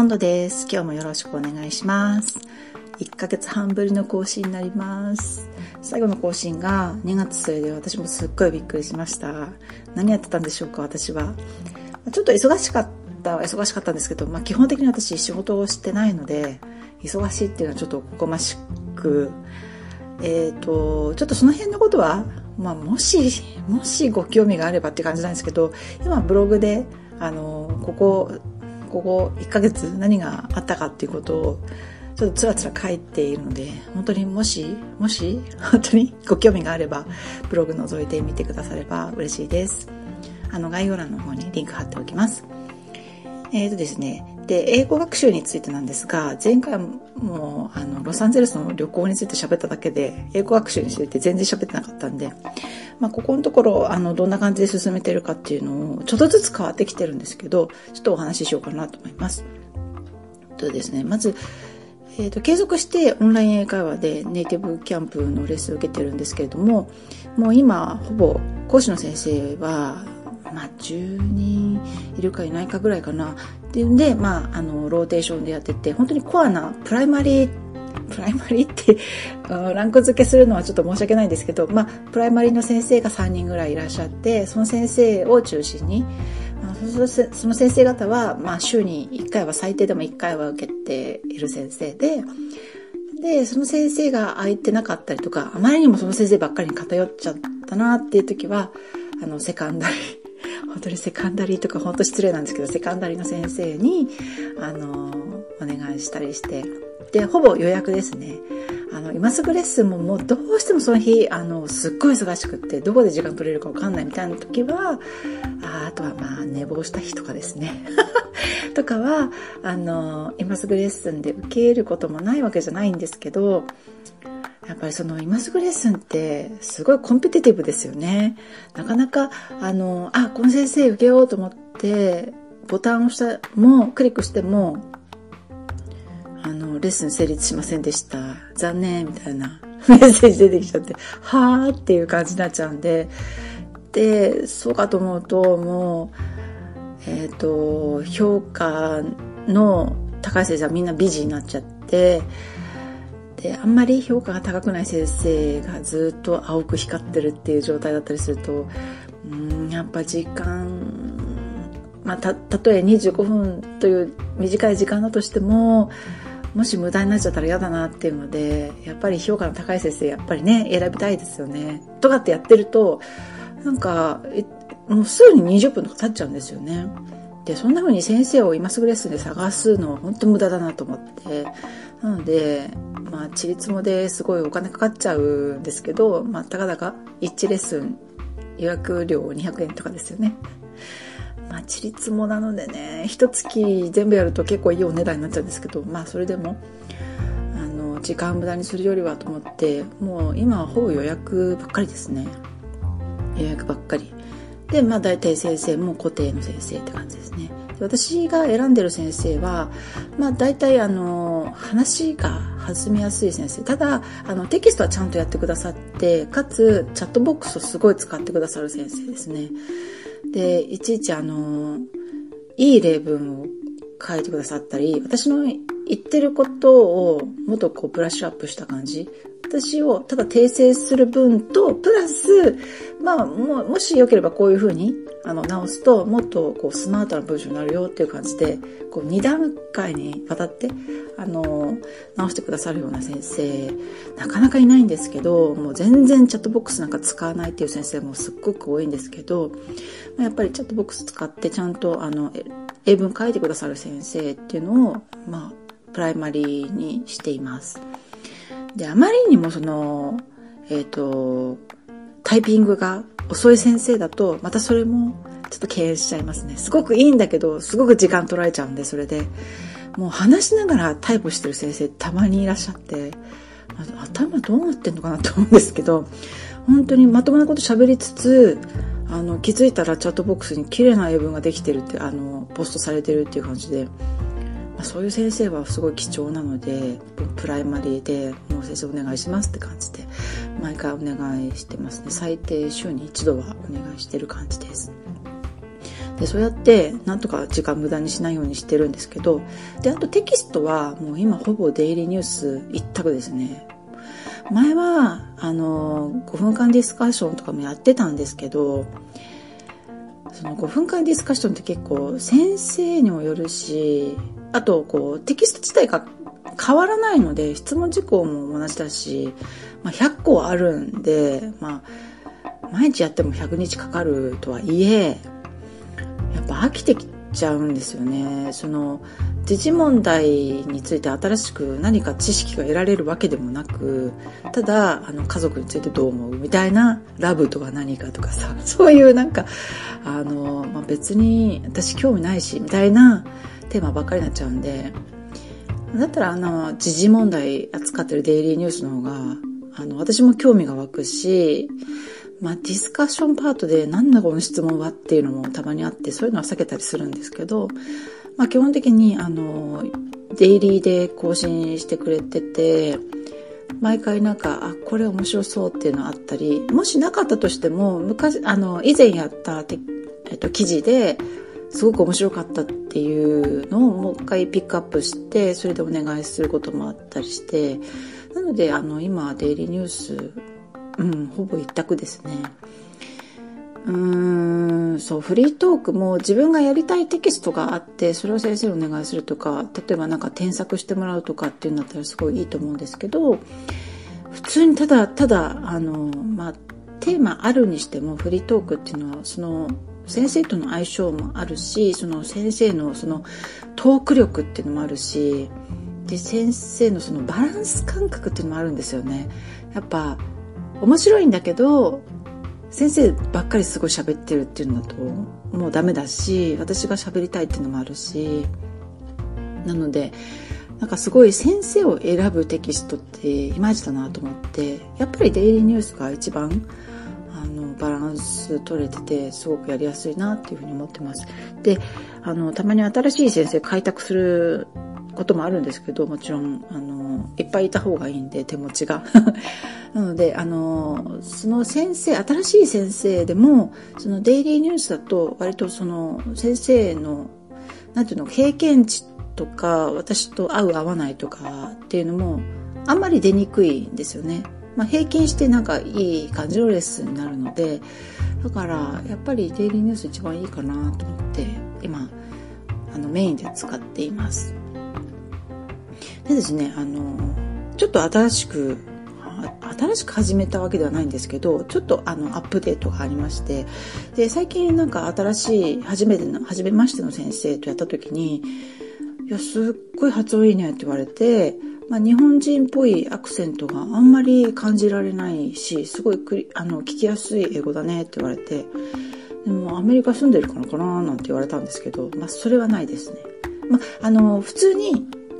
温度です。今日もよろしくお願いします。1ヶ月半ぶりの更新になります。最後の更新が2月末で私もすっごいびっくりしました。何やってたんでしょうか、私は。ちょっと忙しかったんですけど、基本的に私仕事をしてないので、忙しいっていうのはちょっとおこましく、ちょっとその辺のことは、もしご興味があればって感じなんですけど、今ブログで、ここ1ヶ月何があったかっていうことを、ちょっとつらつら書いているので、本当にもし、本当にご興味があれば、ブログ覗いてみてくだされば嬉しいです。概要欄の方にリンク貼っておきます。ですね、で、英語学習についてなんですが、前回もロサンゼルスの旅行について喋っただけで、英語学習について全然喋ってなかったんで、ここのところどんな感じで進めてるかっていうのをちょっとずつ変わってきてるんですけど、ちょっとお話ししようかなと思います。ですね、まず、継続してオンライン英会話でネイティブキャンプのレッスンを受けてるんですけれども、もう今ほぼ講師の先生は10人いるかいないかぐらいかなっていうんで、ローテーションでやってて、本当にコアなプライマリーってランク付けするのはちょっと申し訳ないんですけど、プライマリーの先生が3人ぐらいいらっしゃって、その先生を中心に、その先生方は週に1回は最低でも1回は受けている先生で、その先生が空いてなかったりとか、あまりにもその先生ばっかりに偏っちゃったなっていう時は、セカンダリー、本当にセカンダリーとか本当失礼なんですけど、セカンダリーの先生に、お願いしたりして、で、ほぼ予約ですね。今すぐレッスンももうどうしてもその日、すっごい忙しくって、どこで時間取れるかわかんないみたいな時は、あとは寝坊した日とかですね。とかは、今すぐレッスンで受けることもないわけじゃないんですけど、やっぱりその今すぐレッスンってすごいコンペティティブですよね。なかなかこの先生受けようと思ってボタンを押してもクリックしてもレッスン成立しませんでした、残念みたいなメッセージ出てきちゃって、はーっていう感じになっちゃうんで、でそうかと思うと、もう評価の高い先生はみんな美人になっちゃって、あんまり評価が高くない先生がずっと青く光ってるっていう状態だったりすると、やっぱ時間、たとえ25分という短い時間だとしても、もし無駄になっちゃったら嫌だなっていうので、やっぱり評価の高い先生、やっぱりね、選びたいですよね。とかってやってると、もうすぐに20分とか経っちゃうんですよね。で、そんな風に先生を今すぐレッスンで探すのは本当無駄だなと思って、なので、ちりつもですごいお金かかっちゃうんですけど、たかだか1レッスン予約料200円とかですよね。ちりつもなのでね、一月全部やると結構いいお値段になっちゃうんですけど、それでも、時間無駄にするよりはと思って、もう今はほぼ予約ばっかりですね。予約ばっかり。で、大体先生も固定の先生って感じですね。私が選んでる先生は、大体話が弾みやすい先生。ただ、テキストはちゃんとやってくださって、かつ、チャットボックスをすごい使ってくださる先生ですね。で、いちいちいい例文を書いてくださったり、私の言ってることをもっとブラッシュアップした感じ。私をただ訂正する分と、プラス、もしよければこういう風に、直すと、もっとスマートな文章になるよっていう感じで、2段階にわたって、直してくださるような先生、なかなかいないんですけど、もう全然チャットボックスなんか使わないっていう先生もすっごく多いんですけど、やっぱりチャットボックス使ってちゃんと、英文書いてくださる先生っていうのを、プライマリーにしています。で、あまりにもタイピングが遅い先生だと、またそれもちょっと敬遠しちゃいますね。すごくいいんだけど、すごく時間取られちゃうんで、それで。もう話しながらタイプしてる先生たまにいらっしゃって、頭どうなってんのかなと思うんですけど、本当にまともなこと喋りつつ、気づいたらチャットボックスに綺麗な英文ができてるって、ポストされてるっていう感じで、そういう先生はすごい貴重なので、プライマリーでもう先生お願いしますって感じで、毎回お願いしてますね。最低週に一度はお願いしてる感じです。でそうやってなんとか時間無駄にしないようにしてるんですけど、であとテキストはもう今ほぼデイリーニュース一択ですね。前は5分間ディスカッションとかもやってたんですけど、その5分間ディスカッションって結構先生にもよるし、あとこうテキスト自体が変わらないので質問事項も同じだし、100個あるんで、毎日やっても100日かかるとはいえ、やっぱ飽きてきちゃうんですよね。その時事問題について新しく何か知識が得られるわけでもなく、ただ家族についてどう思うみたいな、ラブとは何かとかさ、そういうなんか別に私興味ないしみたいなテーマばっかりになっちゃうんで、だったら時事問題扱ってるデイリーニュースの方が私も興味が湧くし、ディスカッションパートでなんだこの質問はっていうのもたまにあって、そういうのは避けたりするんですけど、基本的にデイリーで更新してくれてて、毎回なんかこれ面白そうっていうのあったり、もしなかったとしても以前やった記事ですごく面白かったっていうのをもう一回ピックアップして、それでお願いすることもあったりして、なので今デイリーニュースほぼ一択ですね。フリートークも自分がやりたいテキストがあって、それを先生にお願いするとか、例えばなんか添削してもらうとかっていうんだったらすごいいいと思うんですけど、普通にただテーマあるにしても、フリートークっていうのはその先生との相性もあるし、その先生のそのトーク力っていうのもあるし、で先生のそのバランス感覚っていうのもあるんですよね。やっぱ面白いんだけど先生ばっかりすごい喋ってるっていうのだともうダメだし、私が喋りたいっていうのもあるし、なのでなんかすごい先生を選ぶテキストっていまいちだなと思って、やっぱりデイリーニュースが一番バランス取れててすごくやりやすいなっていうふうに思ってます。でたまに新しい先生開拓することもあるんですけど、もちろんいっぱいいた方がいいんで手持ちがなのでその先生、新しい先生でもそのデイリーニュースだと割とその先生のなんていうの、経験値とか私と合う合わないとかっていうのもあんまり出にくいんですよね。平均してなんかいい感じのレッスンになるので、だからやっぱりデイリーニュース一番いいかなと思って今メインで使っています。でですね、ちょっと新しく始めたわけではないんですけど、ちょっとアップデートがありまして、で最近なんか新しい初めましての先生とやった時に、いやすっごい発音いいねって言われて、日本人っぽいアクセントがあんまり感じられないし、すごい聞きやすい英語だねって言われて、でもアメリカ住んでるからかななんて言われたんですけど、それはないですね。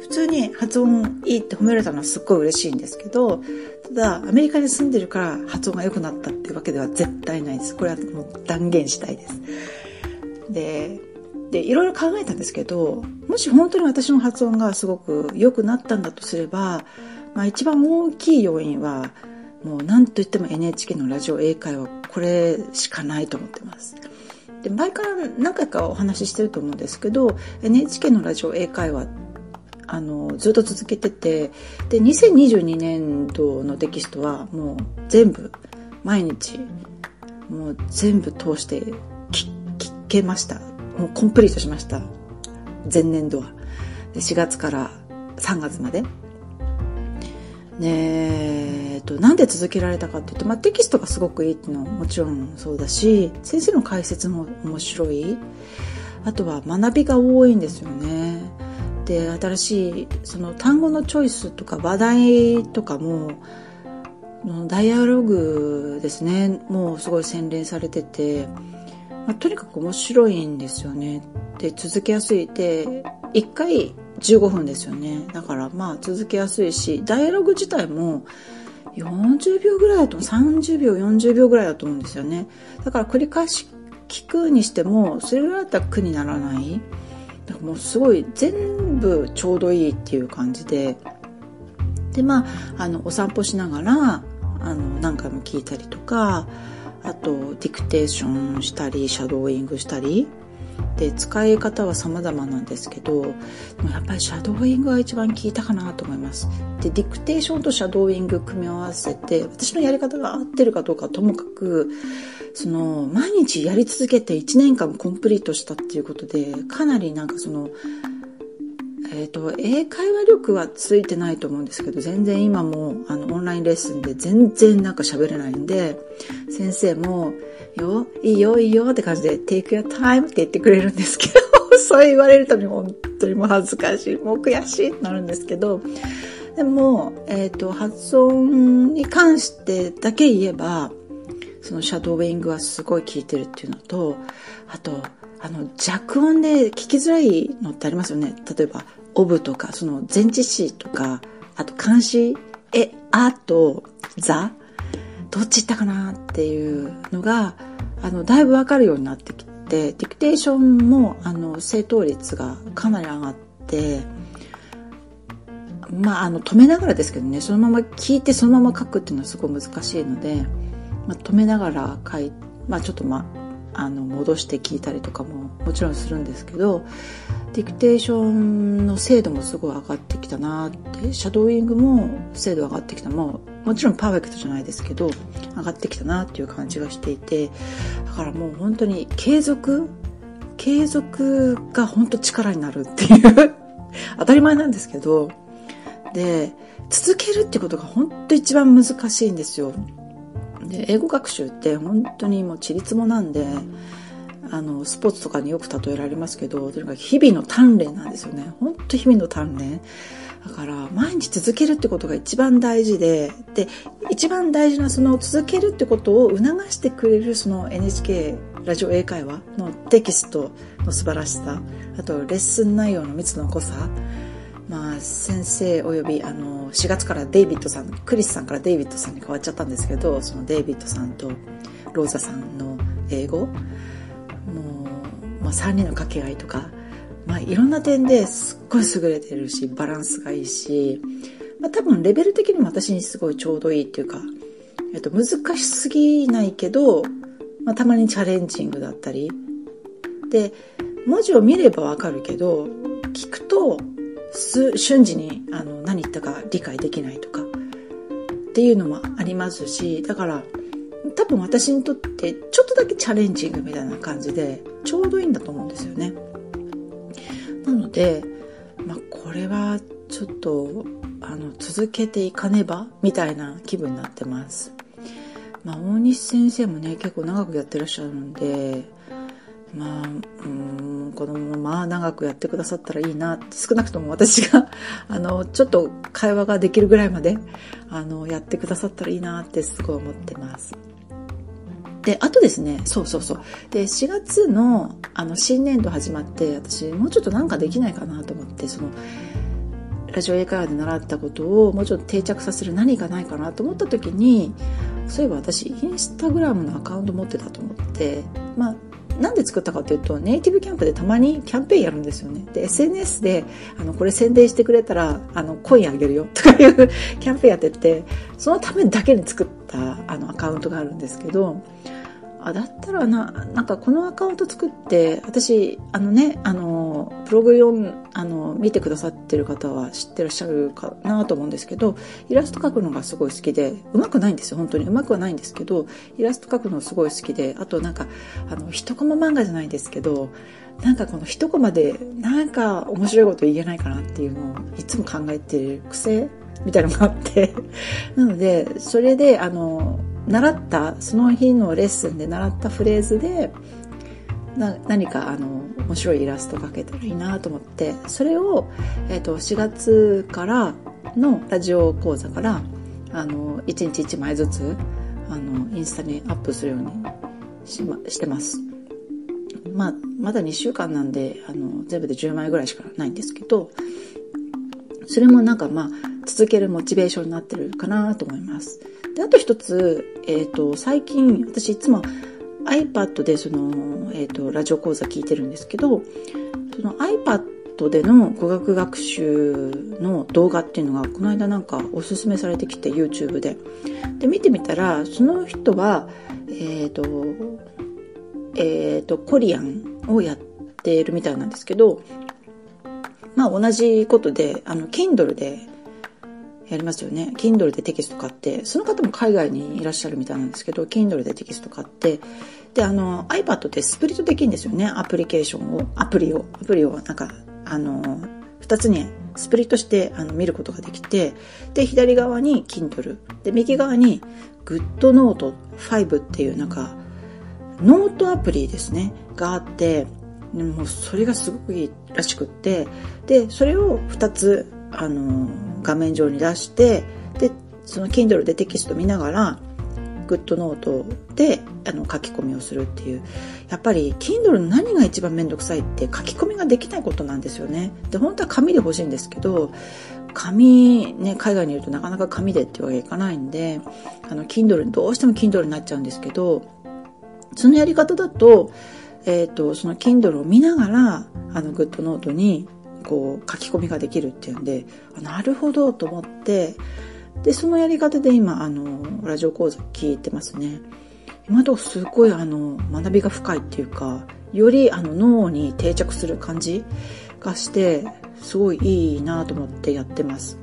普通に発音いいって褒められたのはすっごい嬉しいんですけど、ただアメリカに住んでるから発音が良くなったっていうわけでは絶対ないです。これはもう断言したいです。でいろいろ考えたんですけど、もし本当に私の発音がすごく良くなったんだとすれば、一番大きい要因はもう何といっても NHK のラジオ英会話、これしかないと思ってます。で前から何回かお話ししてると思うんですけど、 NHK のラジオ英会話ずっと続けてて、で2022年度のテキストはもう全部毎日もう全部通して聞けました。もうコンプリートしました、前年度は。で4月から3月まで。なんで続けられたかっていうと、テキストがすごくいいっていうのはもちろんそうだし、先生の解説も面白い、あとは学びが多いんですよね。で新しいその単語のチョイスとか話題とかもダイアログですね、もうすごい洗練されてて、とにかく面白いんですよね。で続けやすいで1回15分ですよね。だから続けやすいし、ダイアログ自体も40秒ぐらいだと30秒40秒ぐらいだと思うんですよね。だから繰り返し聞くにしてもそれぐらいだったら苦にならない、だからもうすごい全部ちょうどいいっていう感じで、でお散歩しながら何回も聞いたりとか、あとディクテーションしたりシャドーイングしたり、で使い方は様々なんですけど、やっぱりシャドーイングが一番効いたかなと思います。でディクテーションとシャドーイング組み合わせて、私のやり方が合ってるかどうかはともかく、その毎日やり続けて1年間コンプリートしたっていうことで、かなりなんかその英会話力はついてないと思うんですけど、全然今もオンラインレッスンで全然なんか喋れないんで、先生もよ、いいよいいよって感じで Take your time って言ってくれるんですけどそう言われるとに本当にもう恥ずかしい、もう悔しいってなるんですけど、でも、発音に関してだけ言えば、そのシャドーイングはすごい効いてるっていうのと、あと弱音で聞きづらいのってありますよね。例えばオブとか、その前置詞とか、あと冠詞、あとザ、どっち行ったかなっていうのがだいぶわかるようになってきて、ディクテーションも正答率がかなり上がって、まあ止めながらですけどね、そのまま聞いてそのまま書くっていうのはすごい難しいので、止めながら書いて、ちょっと戻して聞いたりとかももちろんするんですけど、ディクテーションの精度もすごい上がってきたなって、シャドーイングも精度上がってきた、もちろんパーフェクトじゃないですけど上がってきたなっていう感じがしていて、だからもう本当に継続が本当力になるっていう当たり前なんですけど、で続けるってことが本当一番難しいんですよ。で英語学習って本当にもうちりつもなんで、スポーツとかによく例えられますけど、とにかく日々の鍛錬なんですよね。本当日々の鍛錬だから、毎日続けるってことが一番大事で、一番大事なその続けるってことを促してくれる、その NHK ラジオ英会話のテキストの素晴らしさ、あとレッスン内容の密度の濃さ、先生および4月からデイビッドさん、クリスさんからデイビッドさんに変わっちゃったんですけど、そのデイビッドさんとローザさんの英語、3人の掛け合いとか、いろんな点ですっごい優れてるし、バランスがいいし、多分レベル的にも私にすごいちょうどいいっていうか、難しすぎないけど、たまにチャレンジングだったりで、文字を見ればわかるけど聞くと瞬時に何言ったか理解できないとかっていうのもありますし、だから多分私にとってちょっとだけチャレンジングみたいな感じでちょうどいいんだと思うんですよね。なので、これはちょっと続けていかねばみたいな気分になってます。大西先生もね結構長くやってらっしゃるので、子供も長くやってくださったらいいなって、少なくとも私がちょっと会話ができるぐらいまでやってくださったらいいなってすごい思ってます。であとですね、そうで4月の新年度始まって、私もうちょっとなんかできないかなと思って、そのラジオ英会話で習ったことをもうちょっと定着させる何がないかなと思った時に、そういえば私インスタグラムのアカウント持ってたと思って、なんで作ったかというと、ネイティブキャンプでたまにキャンペーンやるんですよね。で SNS でこれ宣伝してくれたらコインあげるよというキャンペーンやってて、そのためだけに作ったアカウントがあるんですけど、だったらなんかこのアカウント作って、私ブログ見てくださってる方は知ってらっしゃるかなと思うんですけど、イラスト描くのがすごい好きで、上手くないんですよ、本当に上手くはないんですけど、イラスト描くのすごい好きで、あとなんか一コマ漫画じゃないですけど、なんかこの一コマでなんか面白いこと言えないかなっていうのをいつも考えてる癖みたいなのがあってなのでそれで習ったその日のレッスンで習ったフレーズで何か面白いイラスト描けたらいいなと思って、それを、4月からのラジオ講座から1日1枚ずつインスタにアップするようにしてます。まだ2週間なんで全部で10枚ぐらいしかないんですけど、それもなんか続けるモチベーションになってるかなと思います。であと一つ、最近私いつも iPad でラジオ講座聞いてるんですけど、その iPad での語学学習の動画っていうのがこの間なんかおすすめされてきて YouTube で見てみたら、その人はコリアンをやっっているみたいなんですけど、まあ同じことで、Kindle でやりますよね。Kindle でテキスト買って、その方も海外にいらっしゃるみたいなんですけど、Kindle でテキスト買って、で、iPad ってスプリットできるんですよね。アプリケーションを、アプリをなんか、2つにスプリットして見ることができて、で、左側に Kindle、で、右側に Good Notes 5っていうなんか、ノートアプリですね、があって、もうそれがすごくいいらしくって、で、それを2つ、画面上に出して、で、その Kindle でテキスト見ながら、Good Notes で書き込みをするっていう。やっぱり Kindle の何が一番めんどくさいって書き込みができないことなんですよね。で、本当は紙で欲しいんですけど、紙ね、海外にいるとなかなか紙でっていうわけいかないんで、Kindle、どうしても Kindle になっちゃうんですけど、そのやり方だと、その Kindle を見ながら、Good Notes にこう書き込みができるっていうんで、なるほどと思って、で、そのやり方で今、ラジオ講座聞いてますね。今のところすごい、学びが深いっていうか、より、脳に定着する感じがして、すごいいいなと思ってやってます。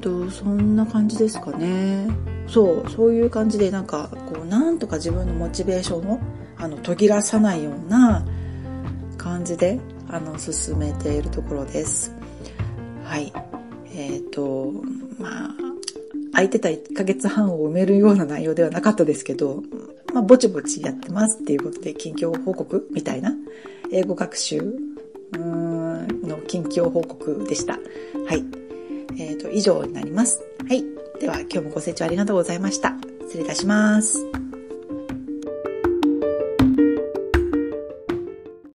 そんな感じですかね。そういう感じで、なんか、こう、なんとか自分のモチベーションを、途切らさないような感じで、進めているところです。はい。まあ、空いてた1ヶ月半を埋めるような内容ではなかったですけど、まあ、ぼちぼちやってますっていうことで、近況報告みたいな、英語学習の近況報告でした。はい。以上になります。はい。では、今日もご清聴ありがとうございました。失礼いたします。